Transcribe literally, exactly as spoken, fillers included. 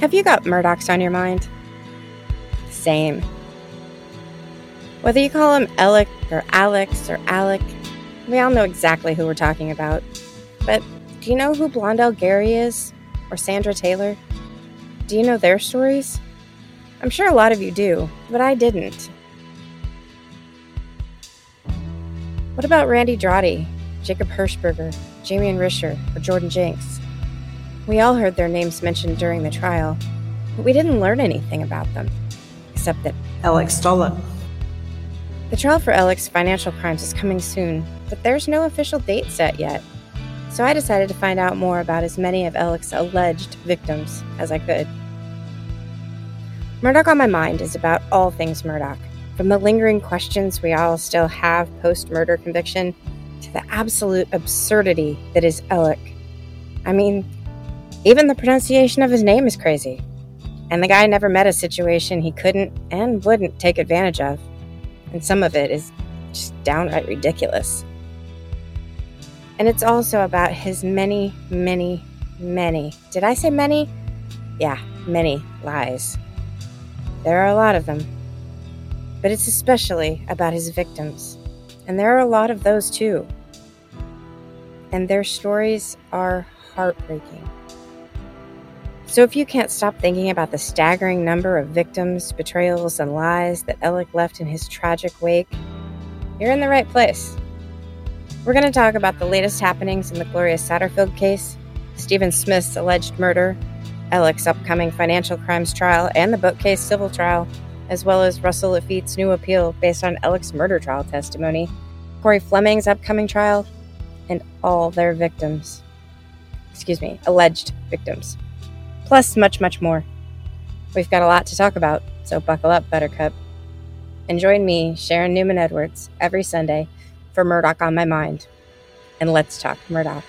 Have you got Murdaughs on your mind? Same. Whether you call him Alec or Alex or Alec, we all know exactly who we're talking about. But do you know who Blondell Gary is? Or Sandra Taylor? Do you know their stories? I'm sure a lot of you do, but I didn't. What about Randy Droddy, Jacob Hershberger, Jamie Risher, or Jordan Jenks? We all heard their names mentioned during the trial, but we didn't learn anything about them, except that Alex stole it. The trial for Alex's financial crimes is coming soon, but there's no official date set yet. So I decided to find out more about as many of Alex's alleged victims as I could. Murdaugh on My Mind is about all things Murdaugh, from the lingering questions we all still have post-murder conviction to the absolute absurdity that is Alec. I mean, even the pronunciation of his name is crazy. And the guy never met a situation he couldn't and wouldn't take advantage of. And some of it is just downright ridiculous. And it's also about his many, many, many, did I say many? Yeah, many lies. There are a lot of them. But it's especially about his victims. And there are a lot of those too. And their stories are heartbreaking. So if you can't stop thinking about the staggering number of victims, betrayals, and lies that Alec left in his tragic wake, you're in the right place. We're going to talk about the latest happenings in the Gloria Satterfield case, Stephen Smith's alleged murder, Alec's upcoming financial crimes trial and the bookcase civil trial, as well as Russell Lafitte's new appeal based on Alec's murder trial testimony, Corey Fleming's upcoming trial, and all their victims. Excuse me, alleged victims. Plus much, much more. We've got a lot to talk about, so buckle up, Buttercup. And join me, Sharon Newman Edwards, every Sunday for Murdaugh on My Mind. And let's talk Murdaugh.